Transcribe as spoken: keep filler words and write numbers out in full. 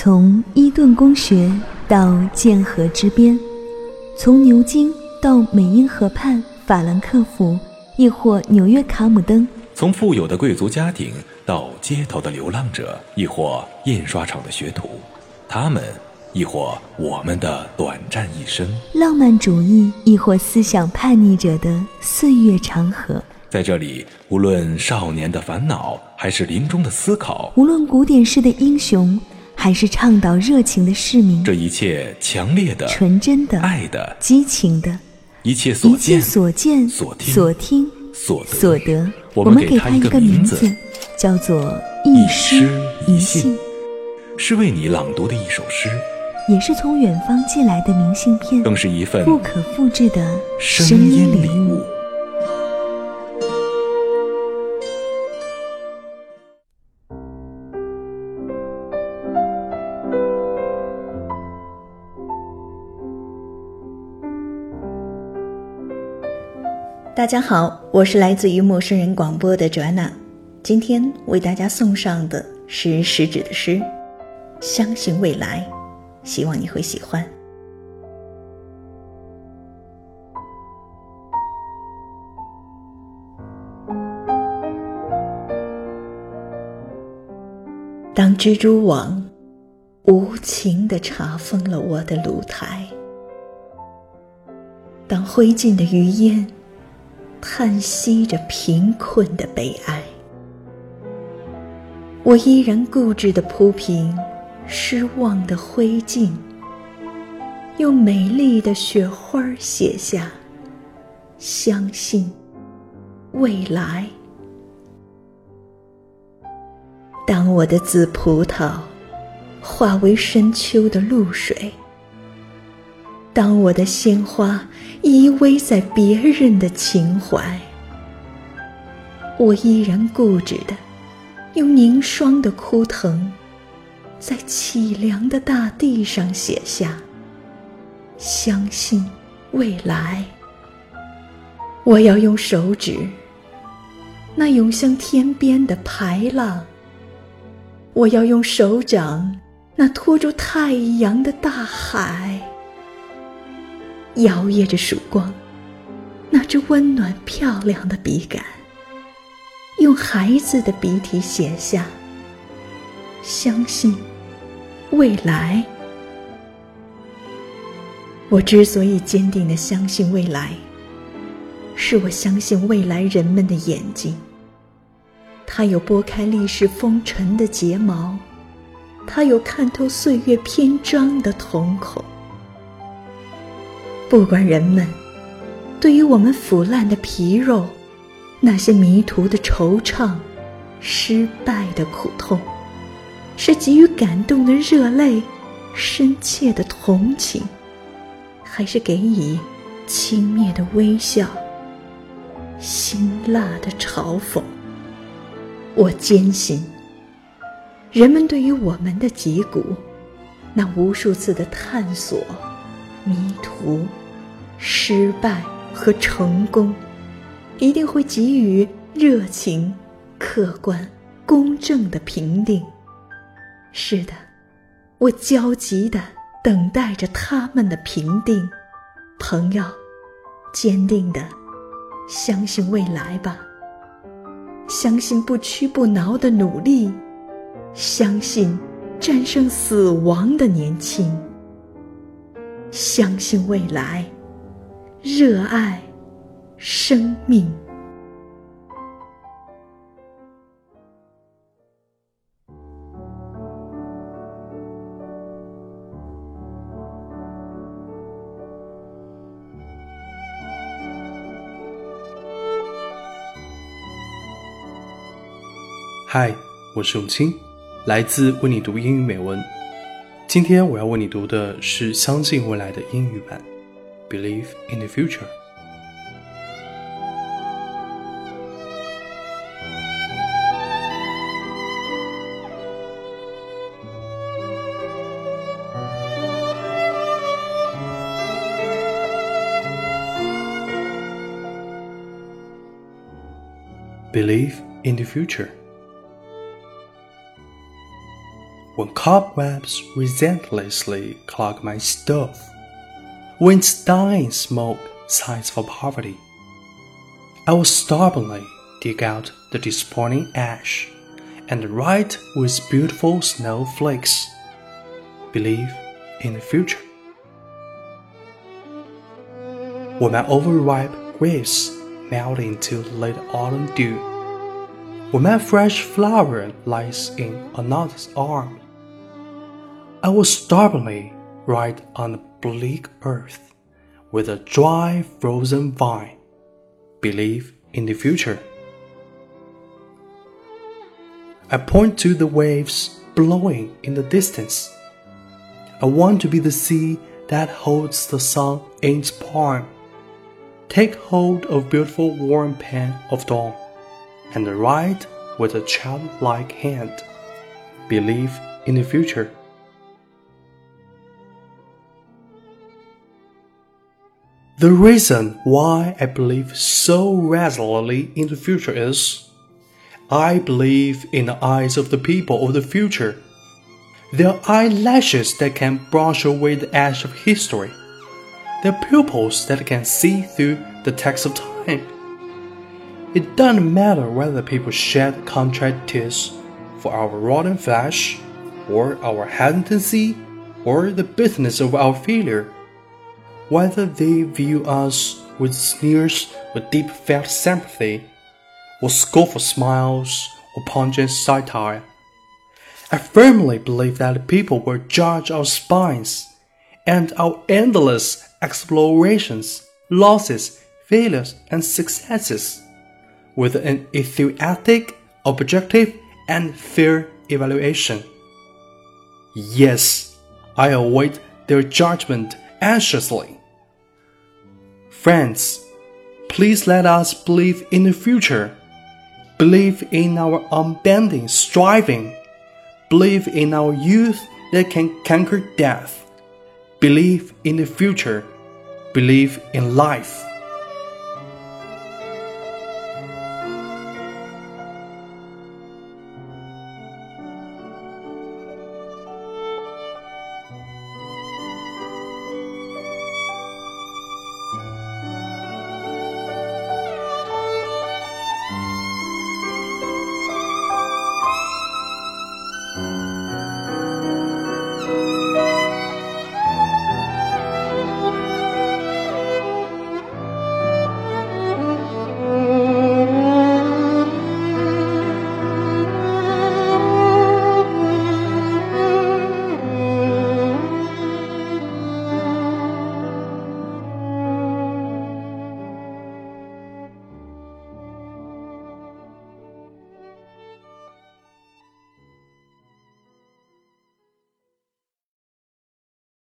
从伊顿公学到剑河之边，从牛津到美因河畔法兰克福，亦或纽约卡姆登，从富有的贵族家庭到街头的流浪者，亦或印刷厂的学徒，他们亦或我们的短暂一生，浪漫主义亦或思想叛逆者的岁月长河，在这里无论少年的烦恼还是临终的思考，无论古典式的英雄还是倡导热情的市民，这一切强烈的、纯真的、爱的、激情的，一切所见、所见、所听、所听、所得，所得我们给它一个名字，叫做一诗一信，是为你朗读的一首诗，也是从远方寄来的明信片，更是一份不可复制的声音礼物。大家好，我是来自于陌生人广播的 Juana， 今天为大家送上的是食指的诗《相信未来》，希望你会喜欢。当蜘蛛网无情地查封了我的炉台，当灰烬的余烟叹息着贫困的悲哀，我依然固执地铺平失望的灰烬，用美丽的雪花写下相信未来。当我的紫葡萄化为深秋的露水，当我的鲜花依偎在别人的情怀，我依然固执地用凝霜的枯藤在凄凉的大地上写下相信未来。我要用手指那涌向天边的排浪，我要用手掌那托住太阳的大海，摇曳着曙光那只温暖漂亮的笔杆，用孩子的笔体写下相信未来。我之所以坚定地相信未来，是我相信未来人们的眼睛，它有拨开历史风尘的睫毛，它有看透岁月篇章的瞳孔。不管人们对于我们腐烂的皮肉，那些迷途的惆怅，失败的苦痛，是给予感动的热泪，深切的同情，还是给予轻蔑的微笑，辛辣的嘲讽，我坚信人们对于我们的脊骨那无数次的探索、迷途、失败和成功，一定会给予热情、客观、公正的评定。是的，我焦急地等待着他们的评定。朋友，坚定地相信未来吧，相信不屈不挠的努力，相信战胜死亡的年轻，相信未来，热爱生命。嗨，我是永清，来自为你读英语美文。今天我要为你读的是《相信未来》的英语版 Believe in the Future。 Believe in the Future when cobwebs relentlessly clog my stove, when its dying smoke sighs for poverty, I will stubbornly dig out the disappointing ash and write with beautiful snowflakes, believe in the future. When my overripe grapes melt into late autumn dew, when my fresh flower lies in another's arm, I will stubbornly ride on the bleak earth with a dry frozen vine, believe in the future. I point to the waves blowing in the distance. I want to be the sea that holds the sun in its palm. Take hold of beautiful warm pen of dawn, and write with a childlike hand, believe in the future. The reason why I believe so resolutely in the future is, I believe in the eyes of the people of the future, their eyelashes that can brush away the ash of history, their pupils that can see through the text of time. It doesn't matter whether people shed contrite tears for our rotten flesh, or our hesitancy, or the bitterness of our failure, whether they view us with sneers or deep-felt sympathy, or scornful smiles or pungent satire. I firmly believe that people will judge our spines and our endless explorations, losses, failures, and successes with an enthusiastic, objective, and fair evaluation. Yes, I await their judgment anxiously. Friends, please let us believe in the future, believe in our unbending striving, believe in our youth that can conquer death, believe in the future, believe in life.